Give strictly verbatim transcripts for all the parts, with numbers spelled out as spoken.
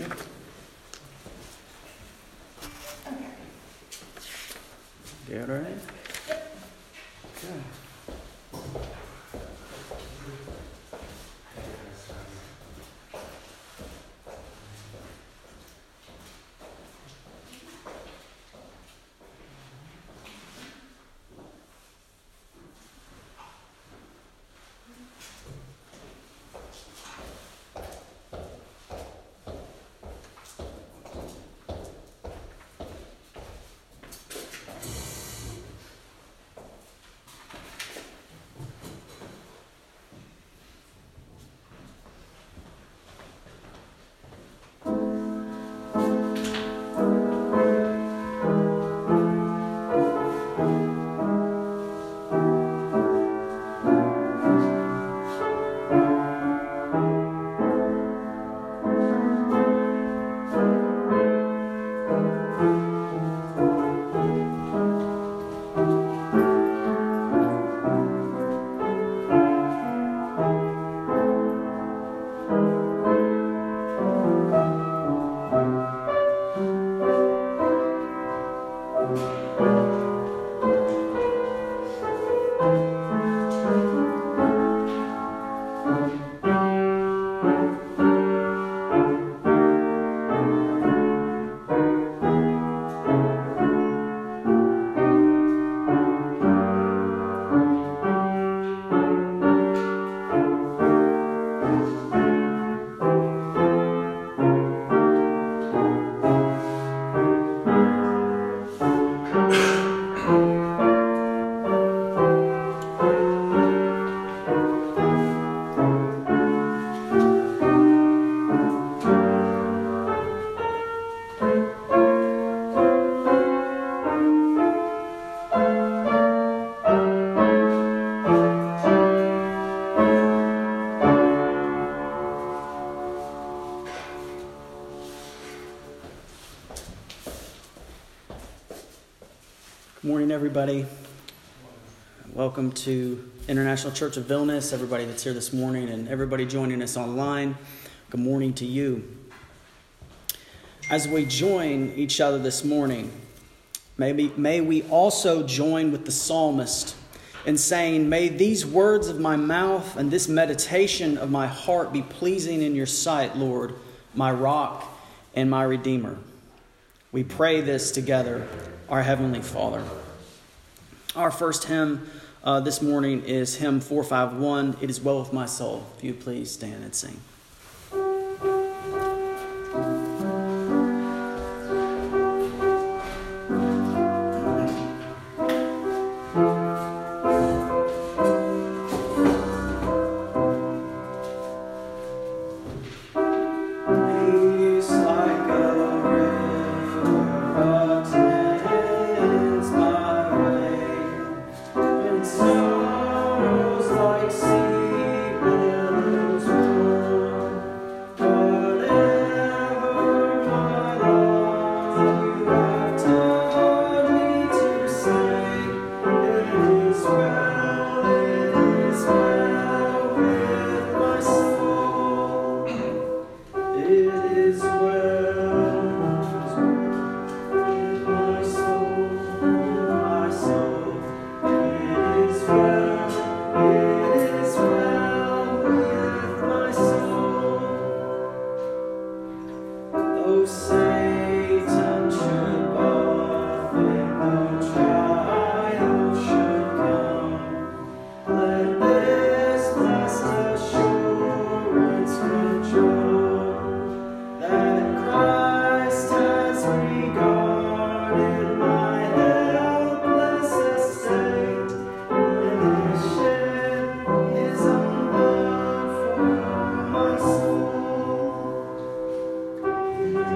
Sure. You all right? Good. Everybody, welcome to International Church of Vilnius, everybody that's here this morning and everybody joining us online, good morning to you. As we join each other this morning, maybe, may we also join with the psalmist in saying, may these words of my mouth and this meditation of my heart be pleasing in your sight, Lord, my rock and my redeemer. We pray this together, our Heavenly Father. Our first hymn uh, this morning is hymn four five one, It Is Well With My Soul. If you please stand and sing.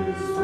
Thank you.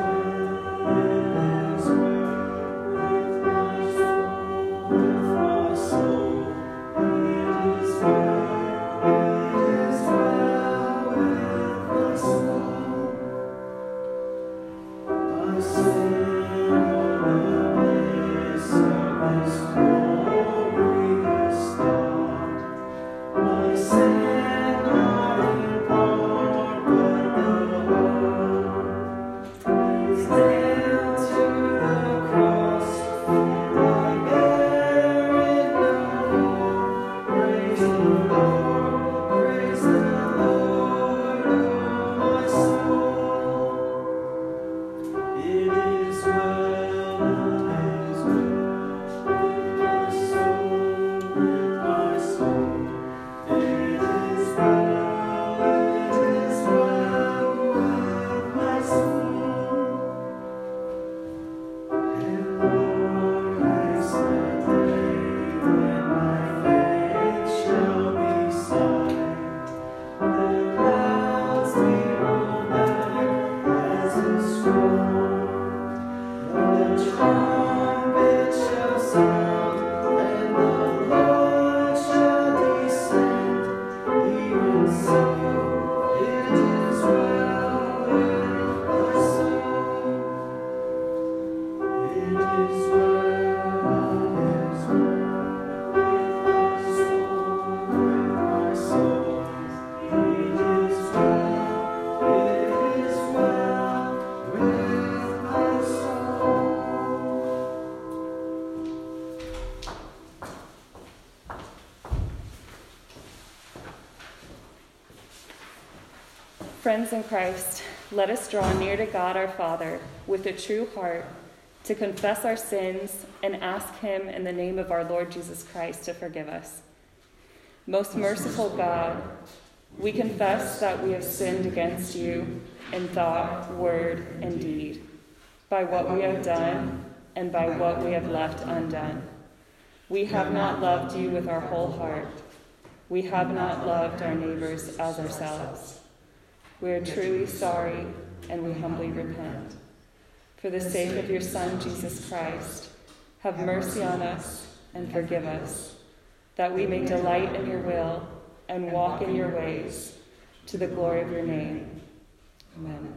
friends in Christ, let us draw near to God our Father with a true heart to confess our sins and ask him in the name of our Lord Jesus Christ to forgive us. Most merciful God, we confess that we have sinned against you in thought, word, and deed, by what we have done and by what we have left undone. We have not loved you with our whole heart. We have not loved our neighbors as ourselves. We are truly sorry and we humbly repent. For the sake of your Son, Jesus Christ, have mercy on us and forgive us, that we may delight in your will and walk in your ways, to the glory of your name. Amen.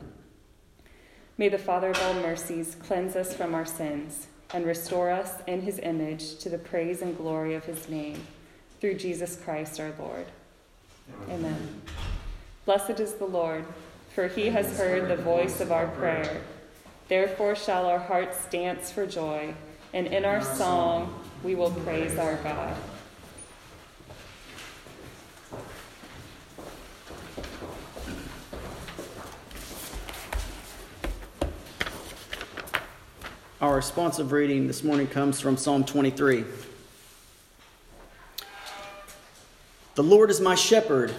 May the Father of all mercies cleanse us from our sins and restore us in his image to the praise and glory of his name, through Jesus Christ our Lord. Amen. Amen. Blessed is the Lord, for he has heard the voice of our prayer. Therefore shall our hearts dance for joy, and in our song we will praise our God. Our responsive reading this morning comes from Psalm twenty-three. The Lord is my shepherd,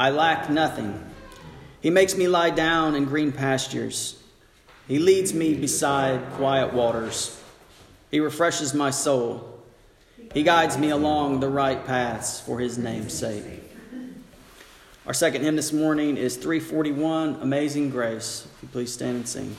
I lack nothing. He makes me lie down in green pastures. He leads me beside quiet waters. He refreshes my soul. He guides me along the right paths for his name's sake. Our second hymn this morning is three forty-one, Amazing Grace. If you please stand and sing.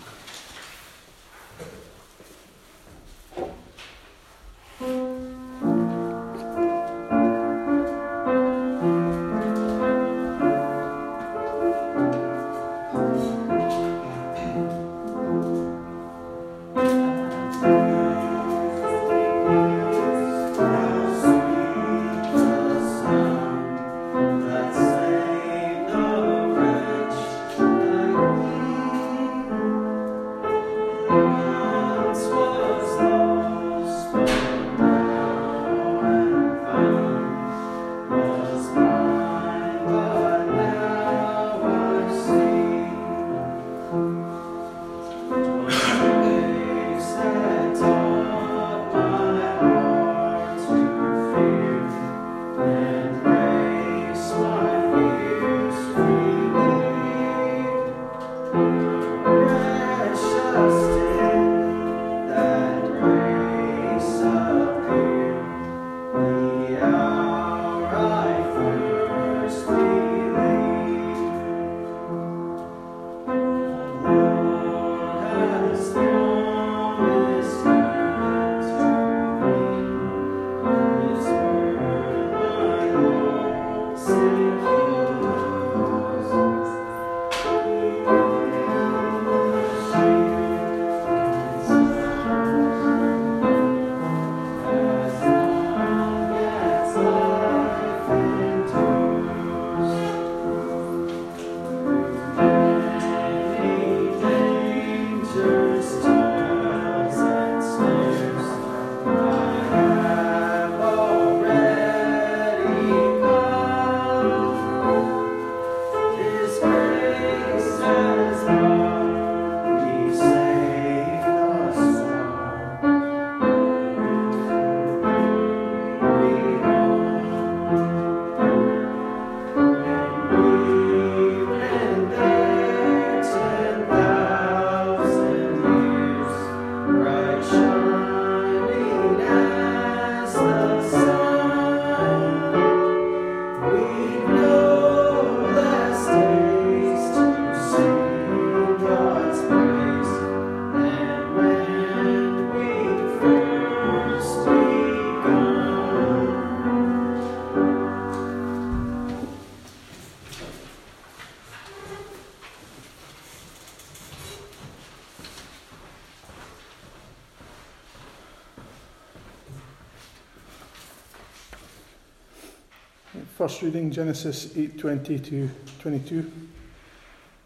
First reading, Genesis eight twenty to twenty-two.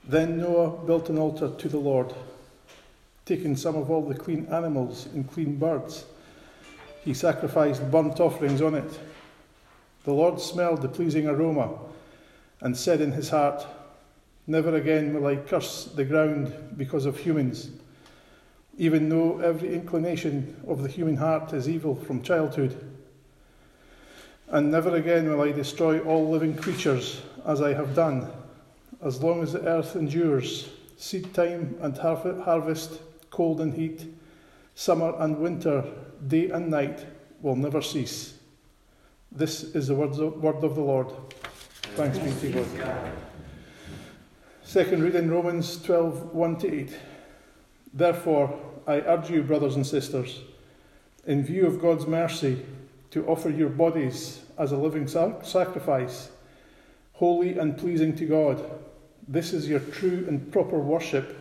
Then Noah built an altar to the Lord, taking some of all the clean animals and clean birds. He sacrificed burnt offerings on it. The Lord smelled the pleasing aroma and said in his heart, Never again will I curse the ground because of humans, even though every inclination of the human heart is evil from childhood. And never again will I destroy all living creatures as I have done, as long as the earth endures, seed time and harvest, cold and heat, summer and winter, day and night will never cease. This is the word of the Lord. Thanks be to God. Second reading, Romans twelve, one to eight. Therefore, I urge you, brothers and sisters, in view of God's mercy, to offer your bodies as a living sac- sacrifice, holy and pleasing to God. This is your true and proper worship.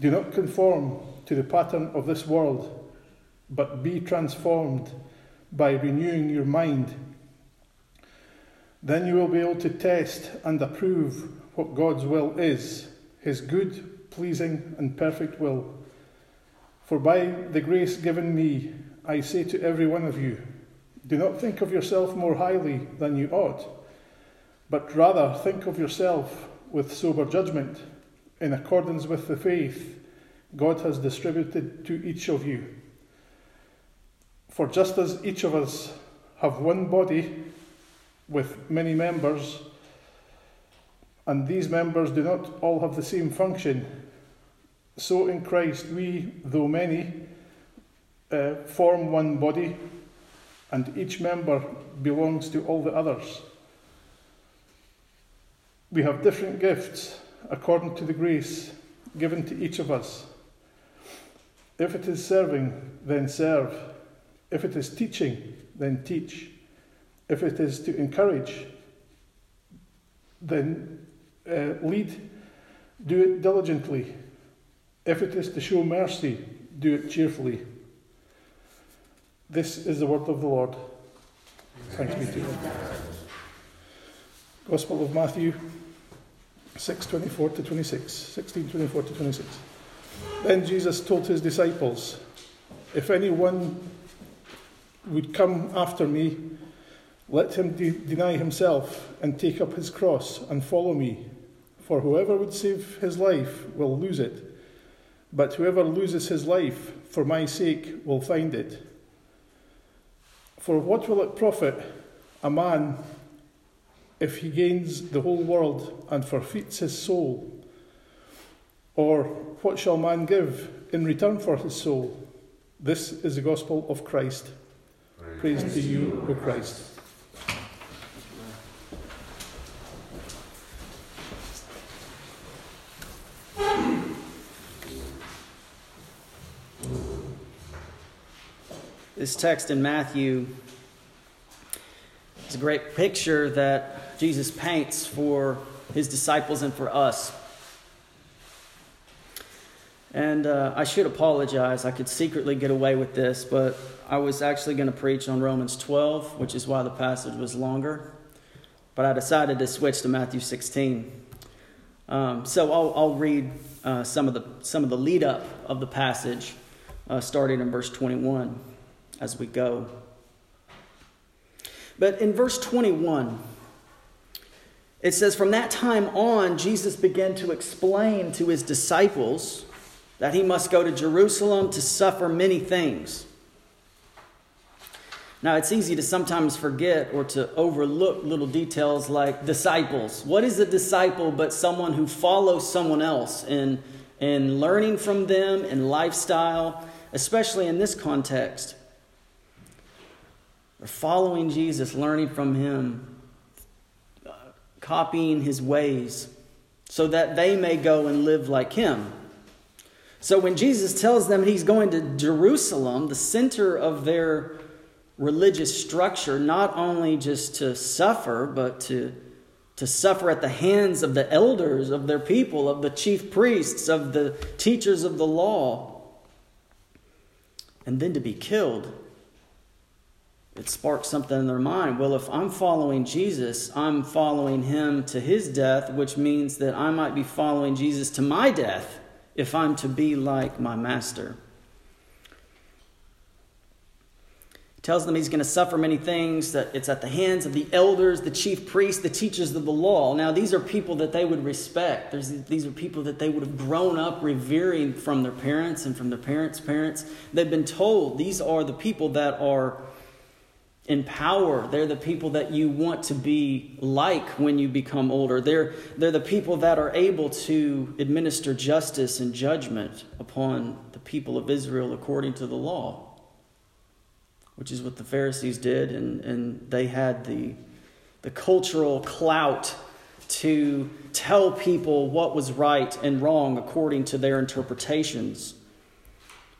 Do not conform to the pattern of this world, but be transformed by renewing your mind. Then you will be able to test and approve what God's will is, his good, pleasing, and perfect will. For by the grace given me, I say to every one of you, do not think of yourself more highly than you ought, but rather think of yourself with sober judgment, in accordance with the faith God has distributed to each of you. For just as each of us have one body with many members, and these members do not all have the same function, so in Christ we, though many, uh, form one body, and each member belongs to all the others. We have different gifts according to the grace given to each of us. If it is serving, then serve. If it is teaching, then teach. If it is to encourage, then uh, lead. Do it diligently. If it is to show mercy, do it cheerfully. This is the word of the Lord. Thanks be to God. Gospel of Matthew six, twenty-four to twenty-six. sixteen, twenty-four to twenty-six. Then Jesus told his disciples, if anyone would come after me, let him de- deny himself and take up his cross and follow me. For whoever would save his life will lose it, but whoever loses his life for my sake will find it. For what will it profit a man if he gains the whole world and forfeits his soul? Or what shall man give in return for his soul? This is the gospel of Christ. Praise, Praise to you, O Christ. This text in Matthew is a great picture that Jesus paints for his disciples and for us. And uh, I should apologize. I could secretly get away with this, but I was actually going to preach on Romans twelve, which is why the passage was longer. But I decided to switch to Matthew sixteen. Um, so I'll, I'll read uh, some of the some of the lead up of the passage, uh, starting in verse twenty-one, as we go. But in verse twenty-one. It says, from that time on, Jesus began to explain to his disciples that he must go to Jerusalem to suffer many things. Now, it's easy to sometimes forget or to overlook little details like disciples. What is a disciple but someone who follows someone else in, in learning from them, in lifestyle, especially in this context? They're following Jesus, learning from him, copying his ways, so that they may go and live like him. So when Jesus tells them he's going to Jerusalem, the center of their religious structure, not only just to suffer, but to, to suffer at the hands of the elders of their people, of the chief priests, of the teachers of the law, and then to be killed. It sparks something in their mind. Well, if I'm following Jesus, I'm following him to his death, which means that I might be following Jesus to my death if I'm to be like my master. tells them he's going to suffer many things, that it's at the hands of the elders, the chief priests, the teachers of the law. Now, these are people that they would respect. There's, these are people that they would have grown up revering from their parents and from their parents' parents. They've been told these are the people that are in power. They're the people that you want to be like when you become older. They're, they're the people that are able to administer justice and judgment upon the people of Israel according to the law, which is what the Pharisees did, and, and they had the, the cultural clout to tell people what was right and wrong according to their interpretations.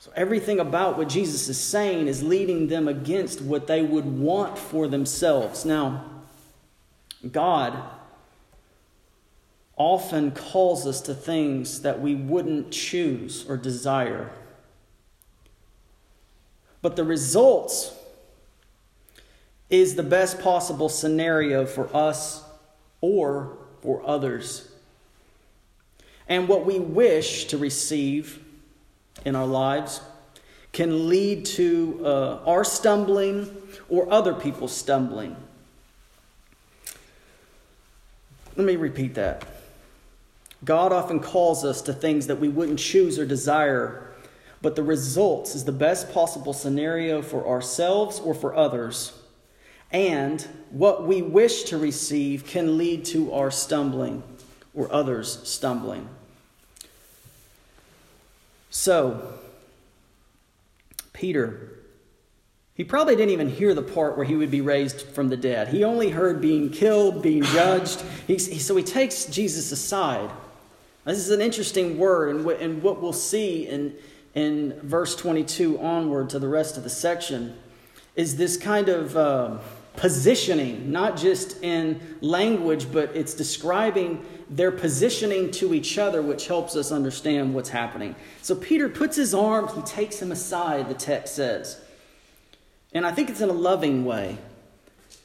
So everything about what Jesus is saying is leading them against what they would want for themselves. Now, God often calls us to things that we wouldn't choose or desire. But the results is the best possible scenario for us or for others. And what we wish to receive in our lives can lead to uh, our stumbling or other people's stumbling. Let me repeat that. God often calls us to things that we wouldn't choose or desire, but the results is the best possible scenario for ourselves or for others. And what we wish to receive can lead to our stumbling or others stumbling. So, Peter, he probably didn't even hear the part where he would be raised from the dead. He only heard being killed, being judged. He, so he takes Jesus aside. This is an interesting word, and what, and what we'll see in in verse twenty-two onward to the rest of the section, is this kind of uh, positioning, not just in language, but it's describing their positioning to each other, which helps us understand what's happening. So Peter puts his arm, he takes him aside, the text says. And I think it's in a loving way,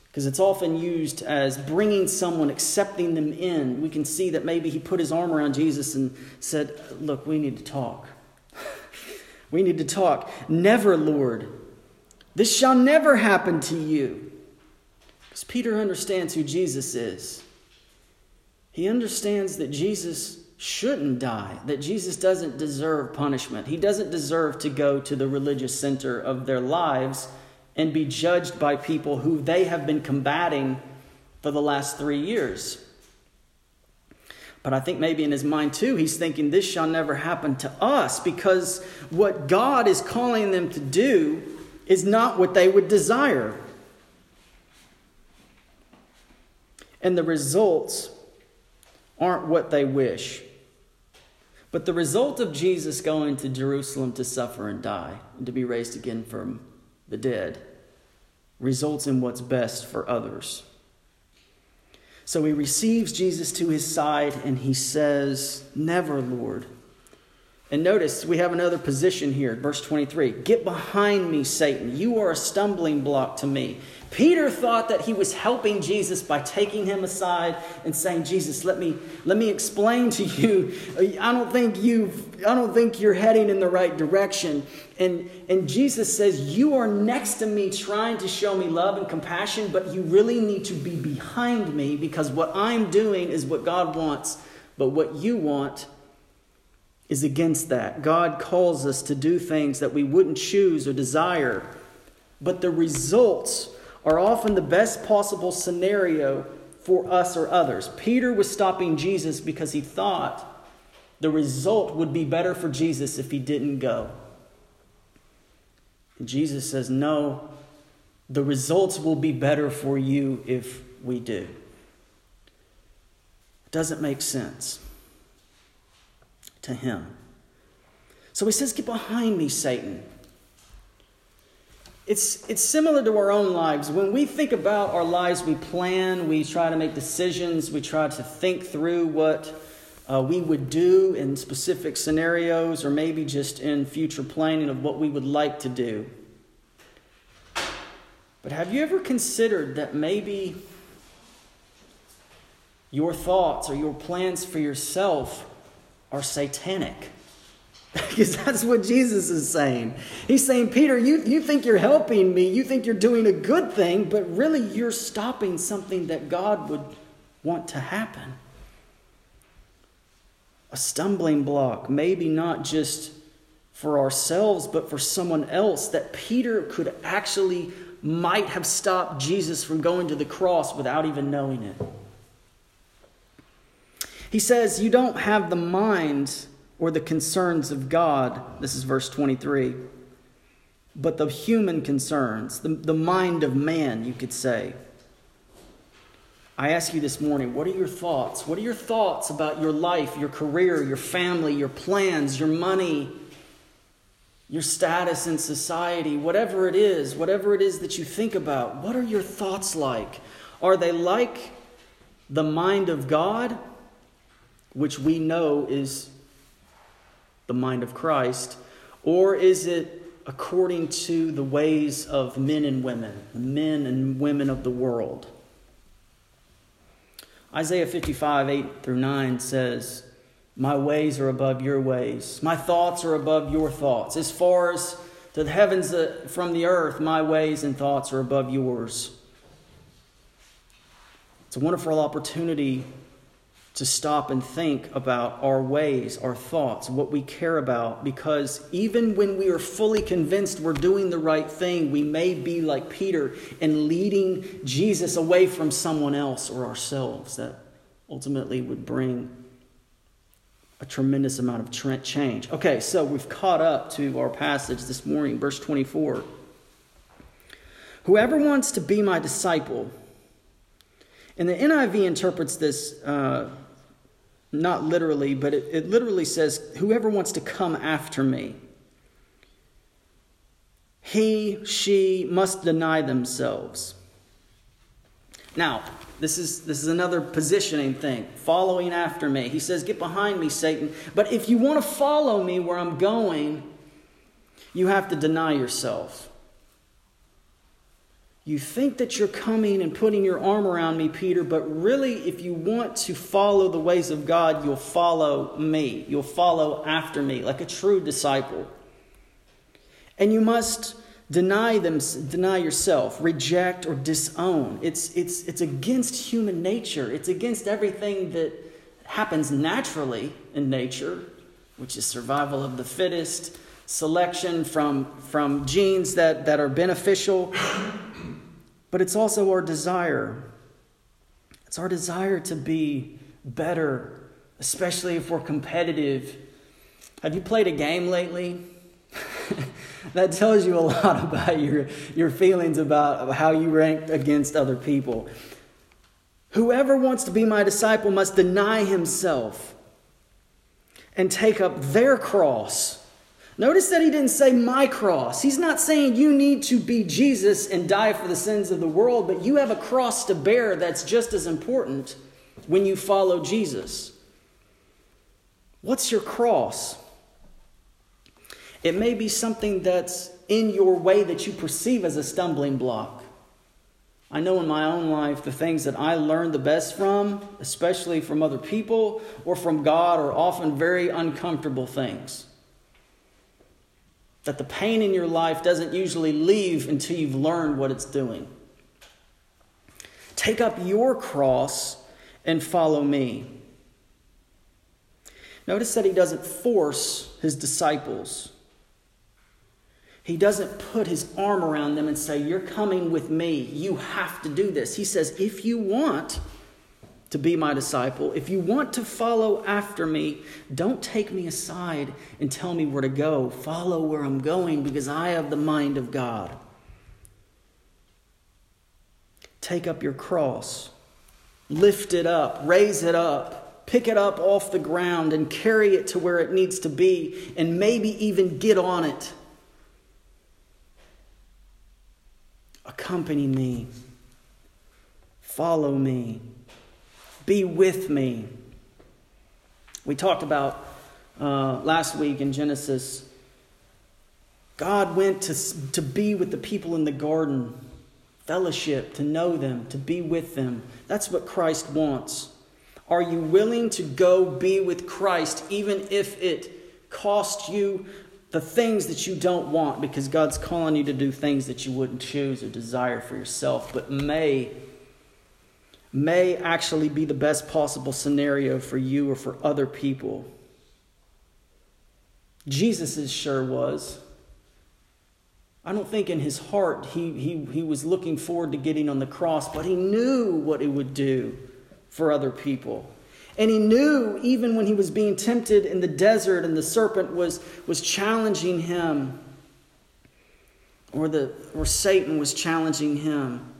because it's often used as bringing someone, accepting them in. We can see that maybe he put his arm around Jesus and said, look, we need to talk. We need to talk. Never, Lord. This shall never happen to you. Because Peter understands who Jesus is. He understands that Jesus shouldn't die, that Jesus doesn't deserve punishment. He doesn't deserve to go to the religious center of their lives and be judged by people who they have been combating for the last three years. But I think maybe in his mind too, he's thinking this shall never happen to us, because what God is calling them to do is not what they would desire. And the results aren't what they wish. But the result of Jesus going to Jerusalem to suffer and die and to be raised again from the dead results in what's best for others. So he receives Jesus to his side and he says, never, Lord. And notice we have another position here, verse twenty-three. Get behind me, Satan. You are a stumbling block to me. Peter thought that he was helping Jesus by taking him aside and saying, Jesus, let me let me explain to you. I don't think you I don't think you're heading in the right direction. And and Jesus says, you are next to me trying to show me love and compassion, but you really need to be behind me, because what I'm doing is what God wants, but what you want is against that. God calls us to do things that we wouldn't choose or desire, but the results are often the best possible scenario for us or others. Peter was stopping Jesus because he thought the result would be better for Jesus if he didn't go. Jesus says, no, the results will be better for you if we do. It doesn't make sense to him. So he says, get behind me, Satan. It's, it's similar to our own lives. When we think about our lives, we plan, we try to make decisions, we try to think through what Uh, we would do in specific scenarios, or maybe just in future planning of what we would like to do. But have you ever considered that maybe your thoughts or your plans for yourself are satanic? Because that's what Jesus is saying. He's saying, Peter, you, you think you're helping me. You think you're doing a good thing, but really you're stopping something that God would want to happen. A stumbling block, maybe not just for ourselves, but for someone else, that Peter could actually might have stopped Jesus from going to the cross without even knowing it. He says, you don't have the mind or the concerns of God. This is verse twenty-three. But the human concerns, the, the mind of man, you could say. I ask you this morning, what are your thoughts? What are your thoughts about your life, your career, your family, your plans, your money, your status in society, whatever it is, whatever it is that you think about? What are your thoughts like? Are they like the mind of God, which we know is the mind of Christ, or is it according to the ways of men and women, men and women of the world? Isaiah fifty-five, eight through nine says, my ways are above your ways. My thoughts are above your thoughts. As far as to the heavens from the earth, my ways and thoughts are above yours. It's a wonderful opportunity to stop and think about our ways, our thoughts, what we care about. Because even when we are fully convinced we're doing the right thing, we may be like Peter and leading Jesus away from someone else or ourselves. That ultimately would bring a tremendous amount of change. Okay, so we've caught up to our passage this morning, verse twenty-four. Whoever wants to be my disciple. And the N I V interprets this uh, not literally, but it, it literally says, whoever wants to come after me, he, she must deny themselves. Now, this is this is another positioning thing, following after me. He says, get behind me, Satan. But if you want to follow me where I'm going, you have to deny yourself. You think that you're coming and putting your arm around me, Peter, but really, if you want to follow the ways of God, you'll follow me. You'll follow after me like a true disciple. And you must deny them, deny yourself, reject or disown. It's, it's, it's against human nature. It's against everything that happens naturally in nature, which is survival of the fittest, selection from, from genes that, that are beneficial. But it's also our desire. It's our desire to be better, especially if we're competitive. Have you played a game lately? That tells you a lot about your, your feelings about how you rank against other people. Whoever wants to be my disciple must deny himself and take up their cross. Notice that he didn't say my cross. He's not saying you need to be Jesus and die for the sins of the world, but you have a cross to bear that's just as important when you follow Jesus. What's your cross? It may be something that's in your way that you perceive as a stumbling block. I know in my own life, the things that I learn the best from, especially from other people or from God, are often very uncomfortable things. That the pain in your life doesn't usually leave until you've learned what it's doing. Take up your cross and follow me. Notice that he doesn't force his disciples. He doesn't put his arm around them and say, you're coming with me. You have to do this. He says, if you want to be my disciple, if you want to follow after me, don't take me aside and tell me where to go. Follow where I'm going because I have the mind of God. Take up your cross. Lift it up. Raise it up. Pick it up off the ground and carry it to where it needs to be and maybe even get on it. Accompany me. Follow me. Be with me. We talked about uh, last week in Genesis. God went to, to be with the people in the garden. Fellowship, to know them, to be with them. That's what Christ wants. Are you willing to go be with Christ even if it cost you the things that you don't want, because God's calling you to do things that you wouldn't choose or desire for yourself, but may, may actually be the best possible scenario for you or for other people. Jesus sure was. I don't think in his heart he, he, he was looking forward to getting on the cross, but he knew what it would do for other people. And he knew even when he was being tempted in the desert and the serpent was, was challenging him, or the or Satan was challenging him,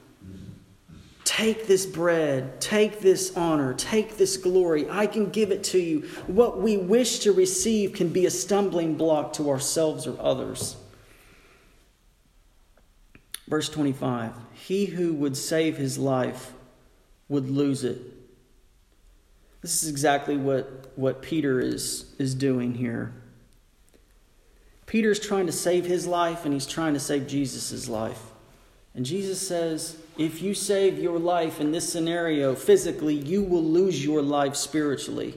take this bread, take this honor, take this glory. I can give it to you. What we wish to receive can be a stumbling block to ourselves or others. Verse twenty-five, he who would save his life would lose it. This is exactly what, what Peter is, is doing here. Peter's trying to save his life, and he's trying to save Jesus' life. And Jesus says, if you save your life in this scenario physically, you will lose your life spiritually.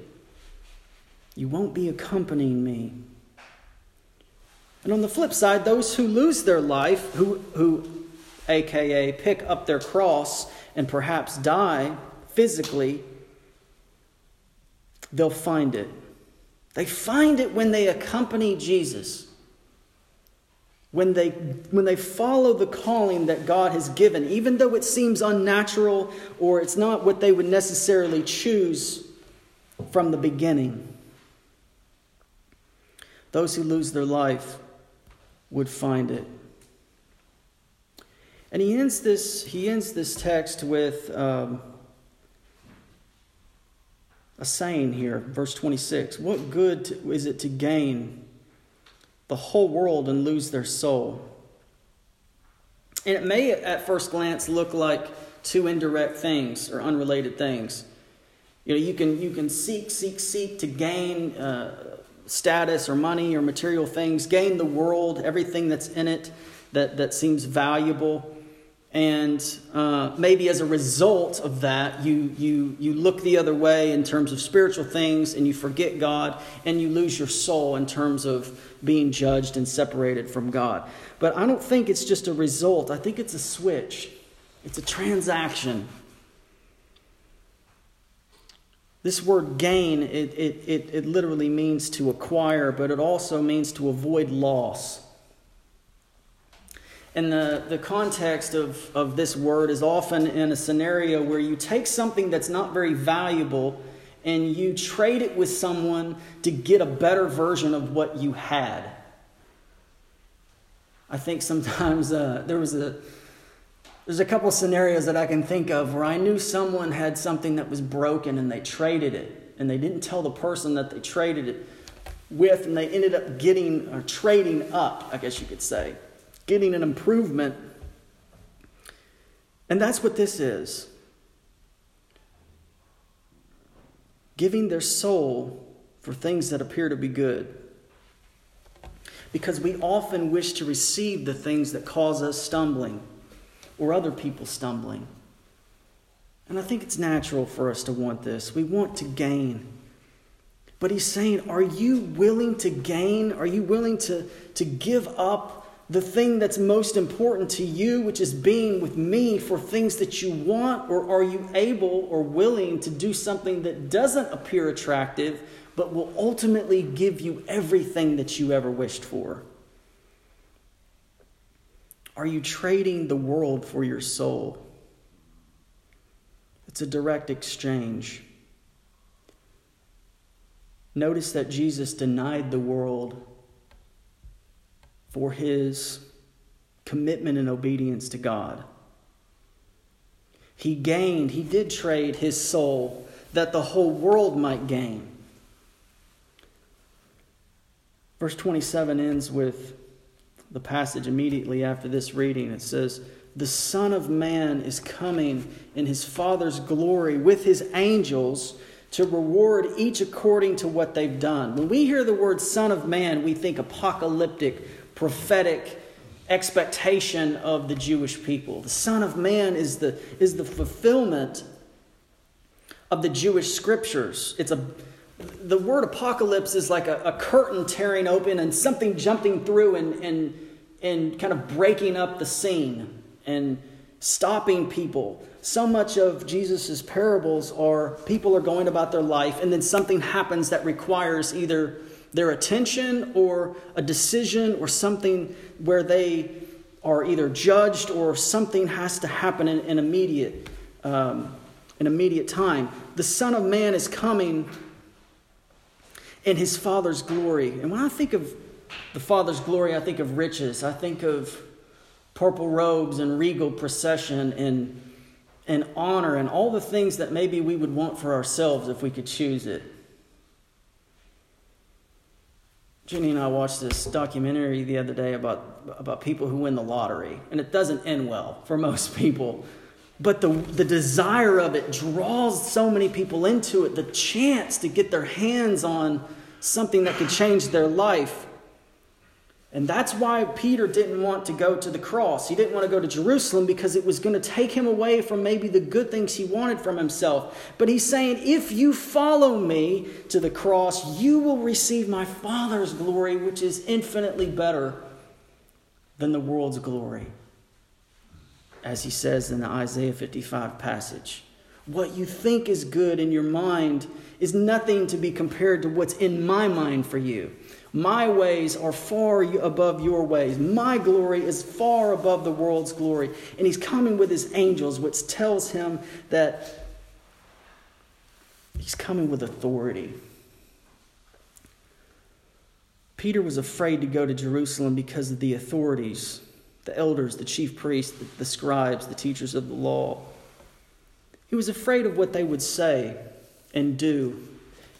You won't be accompanying me. And on the flip side, those who lose their life, who, who aka pick up their cross and perhaps die physically, they'll find it. They find it when they accompany Jesus. When they, when they follow the calling that God has given, even though it seems unnatural or it's not what they would necessarily choose from the beginning. Those who lose their life would find it. And he ends this, he ends this text with um, a saying here, verse twenty-six, what good to, is it to gain the whole world and lose their soul? And it may at first glance look like two indirect things or unrelated things. You know, you can you can seek, seek, seek to gain uh, status or money or material things, gain the world, everything that's in it that, that seems valuable. And uh, maybe as a result of that, you, you, you look the other way in terms of spiritual things and you forget God and you lose your soul in terms of being judged and separated from God. But I don't think it's just a result. I think it's a switch. It's a transaction. This word gain, it, it, it, it literally means to acquire, but it also means to avoid loss. And the, the context of, of this word is often in a scenario where you take something that's not very valuable and you trade it with someone to get a better version of what you had. I think sometimes uh, there was a there's a couple scenarios that I can think of where I knew someone had something that was broken and they traded it, and they didn't tell the person that they traded it with, and they ended up getting or trading up, I guess you could say. Getting an improvement. And that's what this is. Giving their soul for things that appear to be good. Because we often wish to receive the things that cause us stumbling or other people stumbling. And I think it's natural for us to want this. We want to gain. But he's saying, are you willing to gain? Are you willing to, to give up the thing that's most important to you, which is being with me, for things that you want? Or are you able or willing to do something that doesn't appear attractive, but will ultimately give you everything that you ever wished for? Are you trading the world for your soul? It's a direct exchange. Notice that Jesus denied the world for his commitment and obedience to God. He gained, he did trade his soul that the whole world might gain. Verse twenty-seven ends with the passage immediately after this reading. It says, the Son of Man is coming in his Father's glory with his angels to reward each according to what they've done. When we hear the word Son of Man, we think apocalyptic, prophetic expectation of the Jewish people. The Son of Man is the is the fulfillment of the Jewish scriptures. It's a the word apocalypse is like a, a curtain tearing open and something jumping through and, and, and kind of breaking up the scene and stopping people. So much of Jesus' parables are people are going about their life and then something happens that requires either their attention or a decision or something where they are either judged or something has to happen in an immediate, um, an immediate time. The Son of Man is coming in his Father's glory. And when I think of the Father's glory, I think of riches. I think of purple robes and regal procession and and honor and all the things that maybe we would want for ourselves if we could choose it. Jenny and I watched this documentary the other day about, about people who win the lottery. And it doesn't end well for most people. But the, the desire of it draws so many people into it. The chance to get their hands on something that could change their life. And that's why Peter didn't want to go to the cross. He didn't want to go to Jerusalem because it was going to take him away from maybe the good things he wanted from himself. But he's saying, if you follow me to the cross, you will receive my Father's glory, which is infinitely better than the world's glory. As he says in the Isaiah fifty-five passage, what you think is good in your mind is nothing to be compared to what's in my mind for you. My ways are far above your ways. My glory is far above the world's glory. And he's coming with his angels, which tells him that he's coming with authority. Peter was afraid to go to Jerusalem because of the authorities, the elders, the chief priests, the, the scribes, the teachers of the law. He was afraid of what they would say and do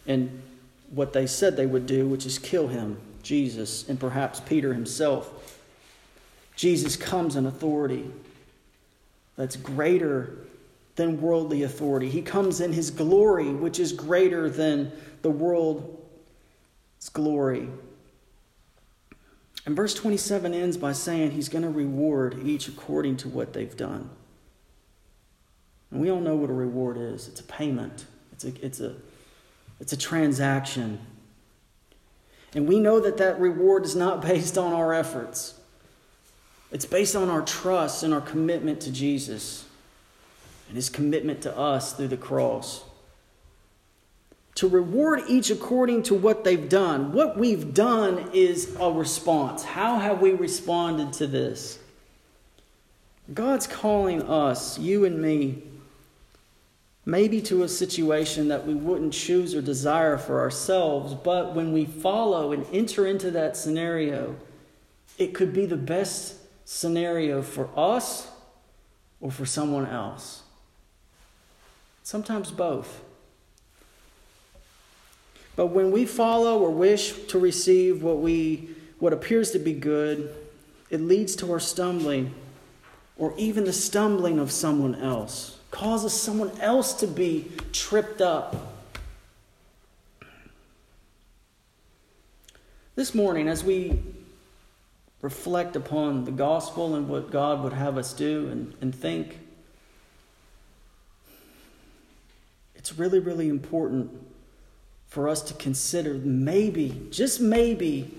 and what they said they would do, which is kill him, Jesus, and perhaps Peter himself. Jesus comes in authority that's greater than worldly authority. He comes in his glory, which is greater than the world's glory. And verse twenty-seven ends by saying he's going to reward each according to what they've done. And we all know what a reward is. It's a payment. It's a, it's a It's a transaction. And we know that that reward is not based on our efforts. It's based on our trust and our commitment to Jesus and his commitment to us through the cross. To reward each according to what they've done. What we've done is a response. How have we responded to this? God's calling us, you and me, maybe to a situation that we wouldn't choose or desire for ourselves, but when we follow and enter into that scenario, it could be the best scenario for us or for someone else. Sometimes both. But when we follow or wish to receive what we what appears to be good, it leads to our stumbling or even the stumbling of someone else. Causes someone else to be tripped up. This morning, as we reflect upon the gospel and what God would have us do and, and think, it's really, really important for us to consider maybe, just maybe,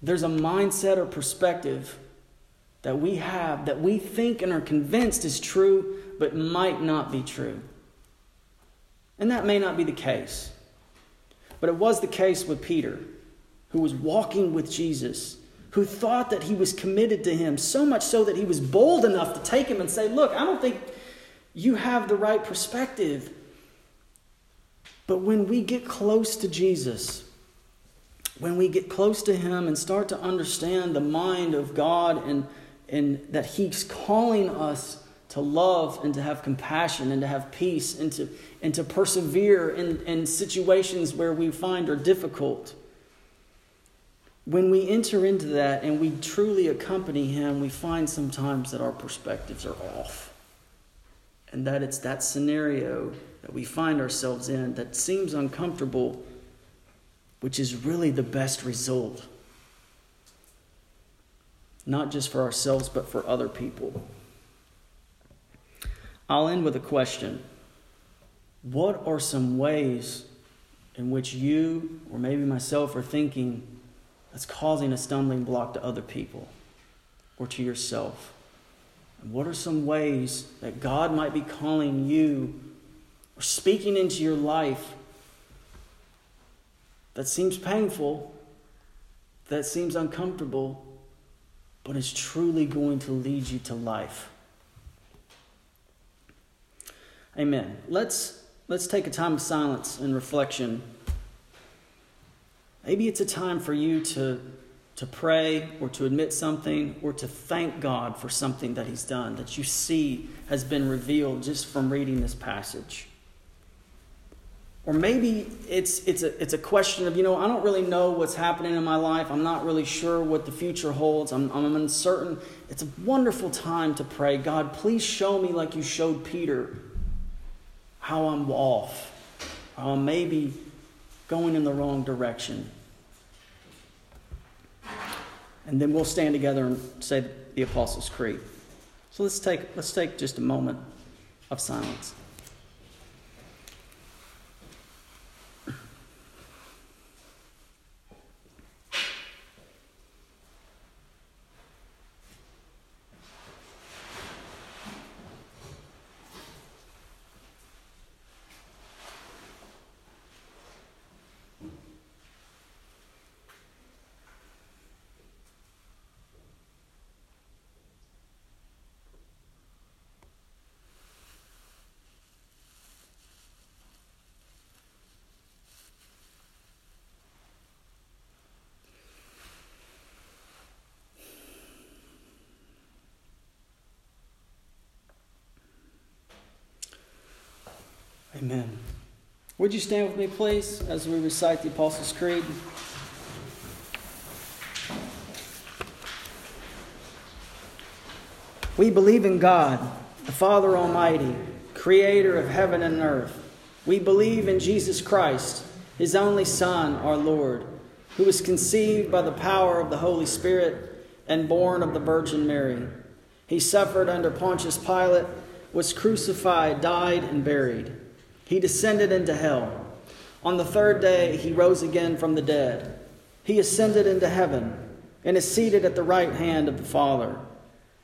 there's a mindset or perspective that we have, that we think and are convinced is true, but might not be true. And that may not be the case. But it was the case with Peter, who was walking with Jesus, who thought that he was committed to him, so much so that he was bold enough to take him and say, look, I don't think you have the right perspective. But when we get close to Jesus, when we get close to him and start to understand the mind of God and, and that he's calling us to love and to have compassion and to have peace and to, and to persevere in, in situations where we find are difficult. When we enter into that and we truly accompany him, we find sometimes that our perspectives are off. And that it's that scenario that we find ourselves in that seems uncomfortable, which is really the best result. Not just for ourselves, but for other people. I'll end with a question. What are some ways in which you or maybe myself are thinking that's causing a stumbling block to other people or to yourself? And what are some ways that God might be calling you or speaking into your life that seems painful, that seems uncomfortable, but is truly going to lead you to life? Amen. Let's, let's take a time of silence and reflection. Maybe it's a time for you to, to pray or to admit something or to thank God for something that He's done that you see has been revealed just from reading this passage. Or maybe it's it's a it's a question of, you know, I don't really know what's happening in my life. I'm not really sure what the future holds. I'm I'm uncertain. It's a wonderful time to pray, God, please show me, like you showed Peter, how I'm off, how I'm maybe going in the wrong direction. And then we'll stand together and say the Apostles' Creed. So let's take let's take just a moment of silence. Amen. Would you stand with me, please, as we recite the Apostles' Creed? We believe in God, the Father Almighty, creator of heaven and earth. We believe in Jesus Christ, His only Son, our Lord, who was conceived by the power of the Holy Spirit and born of the Virgin Mary. He suffered under Pontius Pilate, was crucified, died, and buried. He descended into hell. On the third day, He rose again from the dead. He ascended into heaven and is seated at the right hand of the Father.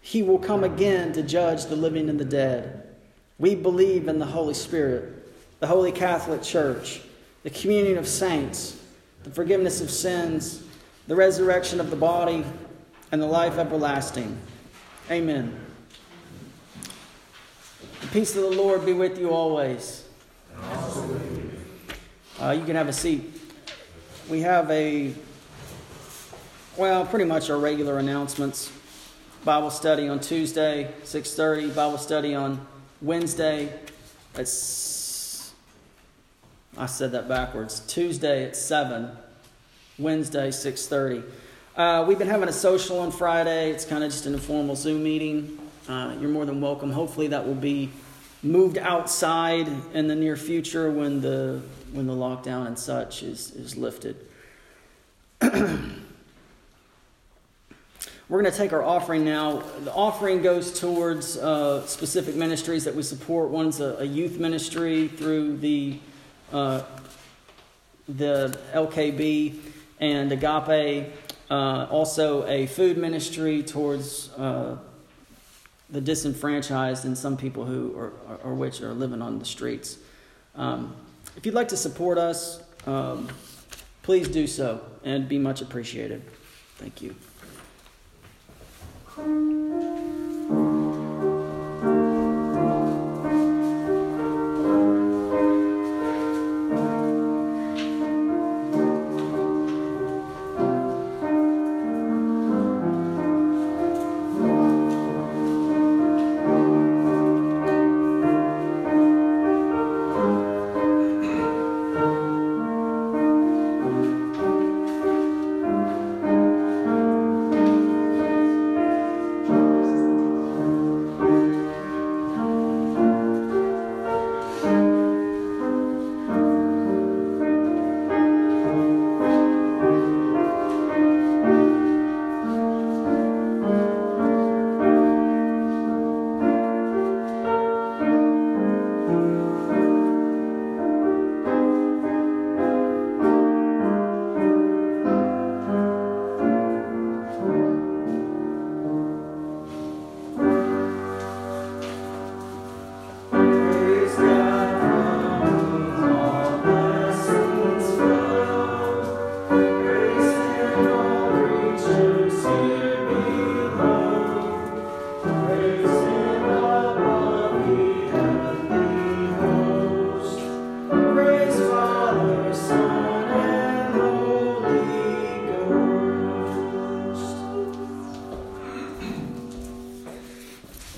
He will come again to judge the living and the dead. We believe in the Holy Spirit, the Holy Catholic Church, the communion of saints, the forgiveness of sins, the resurrection of the body, and the life everlasting. Amen. The peace of the Lord be with you always. Uh, you can have a seat. We have a, well, pretty much our regular announcements. Bible study on Tuesday, six thirty. Bible study on Wednesday. It's, I said that backwards. Tuesday at seven. Wednesday, six thirty. Uh, we've been having a social on Friday. It's kind of just an informal Zoom meeting. Uh, you're more than welcome. Hopefully that will be moved outside in the near future when the when the lockdown and such is, is lifted. We're going to take our offering now. The offering goes towards uh, specific ministries that we support. One's a, a youth ministry through the uh, the L K B and Agape. Uh, also a food ministry towards Uh, the disenfranchised and some people who are, are, are which are living on the streets. Um, if you'd like to support us, um, please do so, and be much appreciated. Thank you.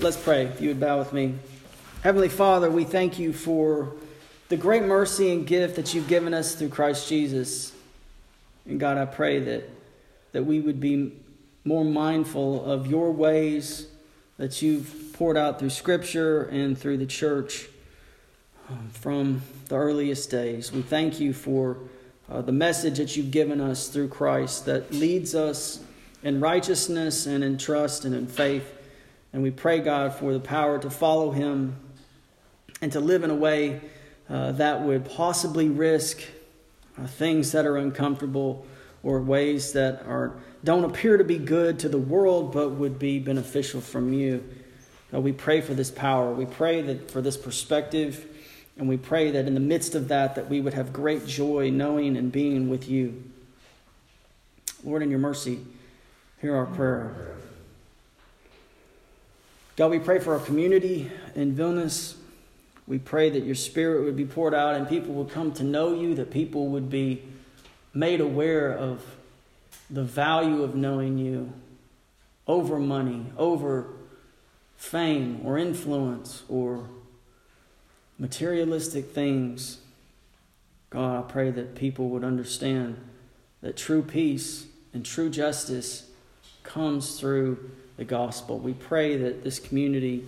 Let's pray, if you would bow with me. Heavenly Father, we thank you for the great mercy and gift that you've given us through Christ Jesus. And God, I pray that, that we would be more mindful of your ways that you've poured out through Scripture and through the church um, from the earliest days. We thank you for uh, the message that you've given us through Christ that leads us in righteousness and in trust and in faith. And we pray, God, for the power to follow him and to live in a way uh, that would possibly risk uh, things that are uncomfortable or ways that are don't appear to be good to the world, but would be beneficial from you. Uh, we pray for this power. We pray that for this perspective, and we pray that in the midst of that, that we would have great joy knowing and being with you. Lord, in your mercy, hear our prayer. God, we pray for our community in Vilnius. We pray that your Spirit would be poured out and people would come to know you, that people would be made aware of the value of knowing you over money, over fame or influence or materialistic things. God, I pray that people would understand that true peace and true justice comes through the gospel. We pray that this community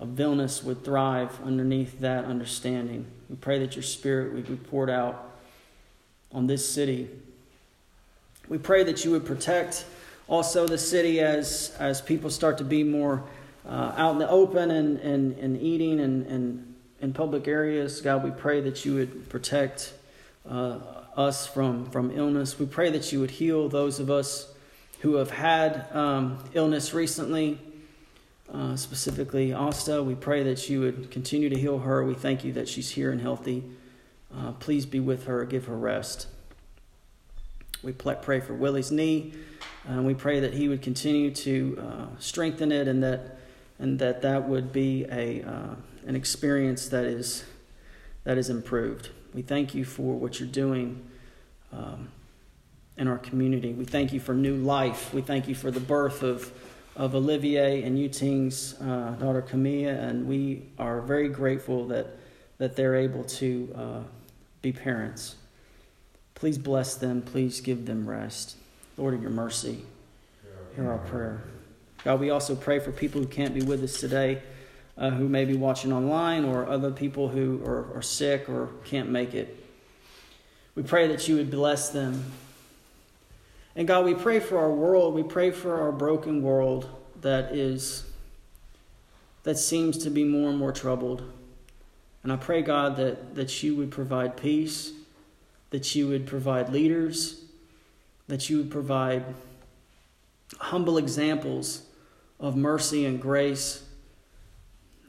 of Vilnius would thrive underneath that understanding. We pray that your Spirit would be poured out on this city. We pray that you would protect also the city as, as people start to be more uh, out in the open and, and, and eating and, and in public areas. God, we pray that you would protect uh, us from, from illness. We pray that you would heal those of us who have had um, illness recently, uh, specifically Asta. We pray that you would continue to heal her. We thank you that she's here and healthy. Uh, please be with her. Give her rest. We pray for Willie's knee, and we pray that he would continue to uh, strengthen it, and that and that that would be a uh, an experience that is that is improved. We thank you for what you're doing Um, in our community. We thank you for new life. We thank you for the birth of, of Olivier and Uting's uh, daughter Camille, and we are very grateful that, that they're able to uh, be parents. Please bless them. Please give them rest. Lord, in your mercy, hear our prayer. God, we also pray for people who can't be with us today, uh, who may be watching online, or other people who are, are sick or can't make it. We pray that you would bless them. And God, we pray for our world. We pray for our broken world that is, that seems to be more and more troubled. And I pray, God, that, that you would provide peace, that you would provide leaders, that you would provide humble examples of mercy and grace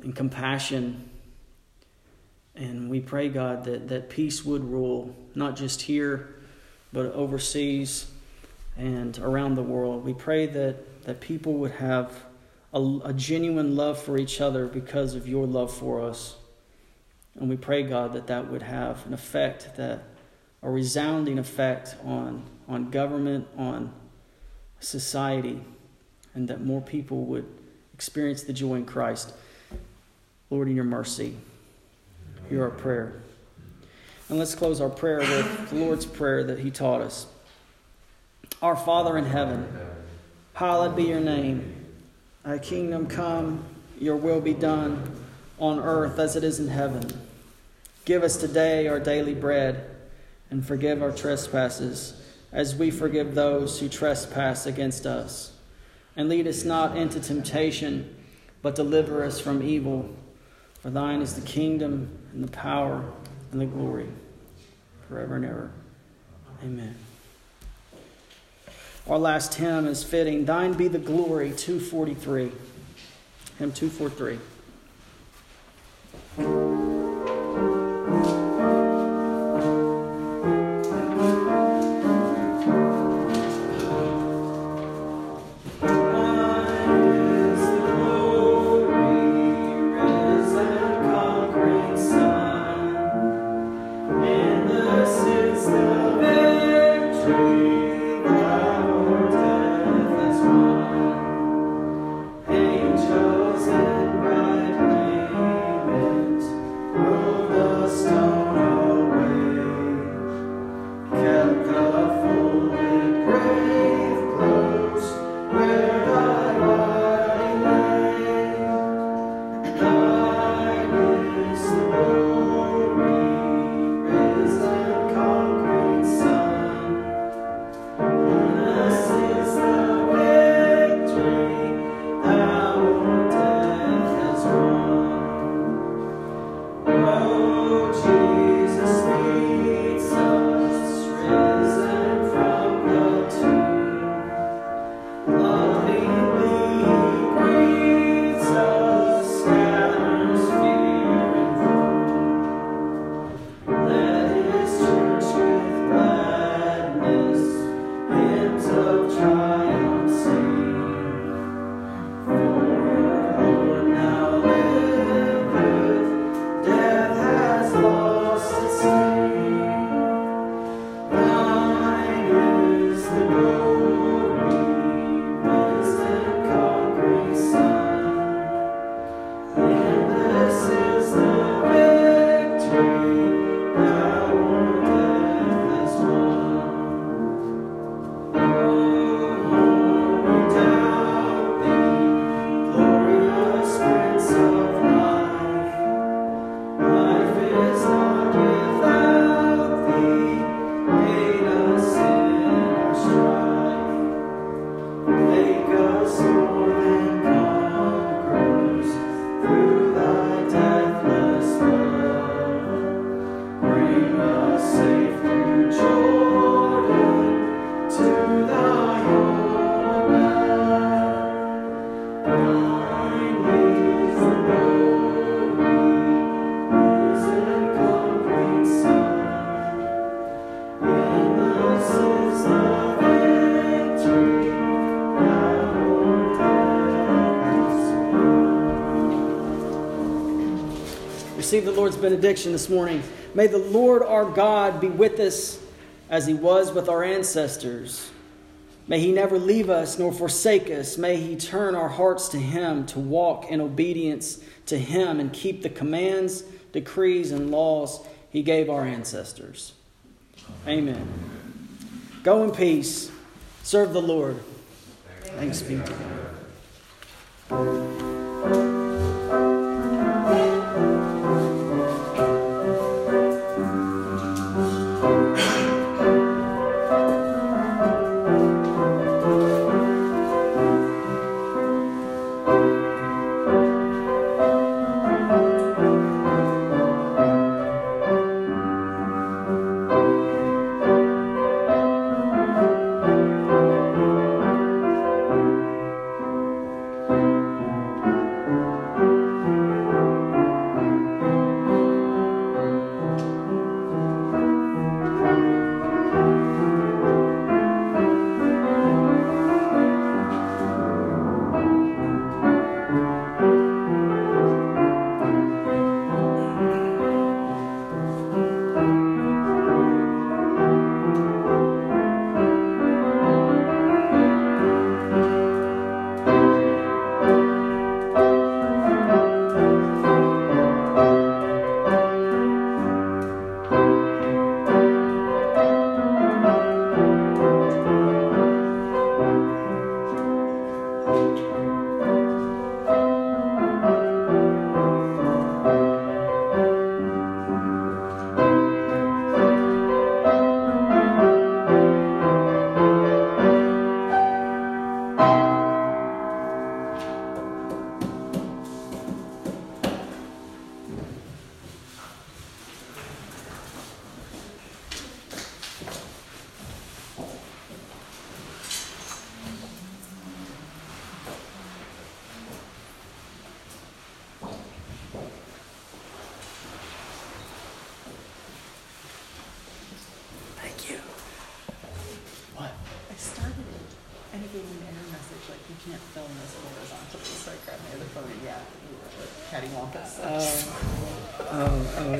and compassion. And we pray, God, that, that peace would rule, not just here, but overseas and around the world. We pray that, that people would have a, a genuine love for each other because of your love for us. And we pray, God, that that would have an effect, that a resounding effect on, on government, on society, and that more people would experience the joy in Christ. Lord, in your mercy, hear our prayer. And let's close our prayer with the Lord's Prayer that he taught us. Our Father in heaven, hallowed be your name. Thy kingdom come, your will be done, on earth as it is in heaven. Give us today our daily bread, and forgive our trespasses, as we forgive those who trespass against us. And lead us not into temptation, but deliver us from evil. For thine is the kingdom, and the power, and the glory, forever and ever. Amen. Our last hymn is fitting. Thine be the glory, two forty-three. Hymn two forty-three. Joseph. The Lord's benediction this morning. May the Lord our God be with us as he was with our ancestors. May he never leave us nor forsake us. May he turn our hearts to him to walk in obedience to him and keep the commands, decrees, and laws he gave our ancestors. Amen. Go in peace. Serve the Lord. Thanks be to God.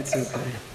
It's okay.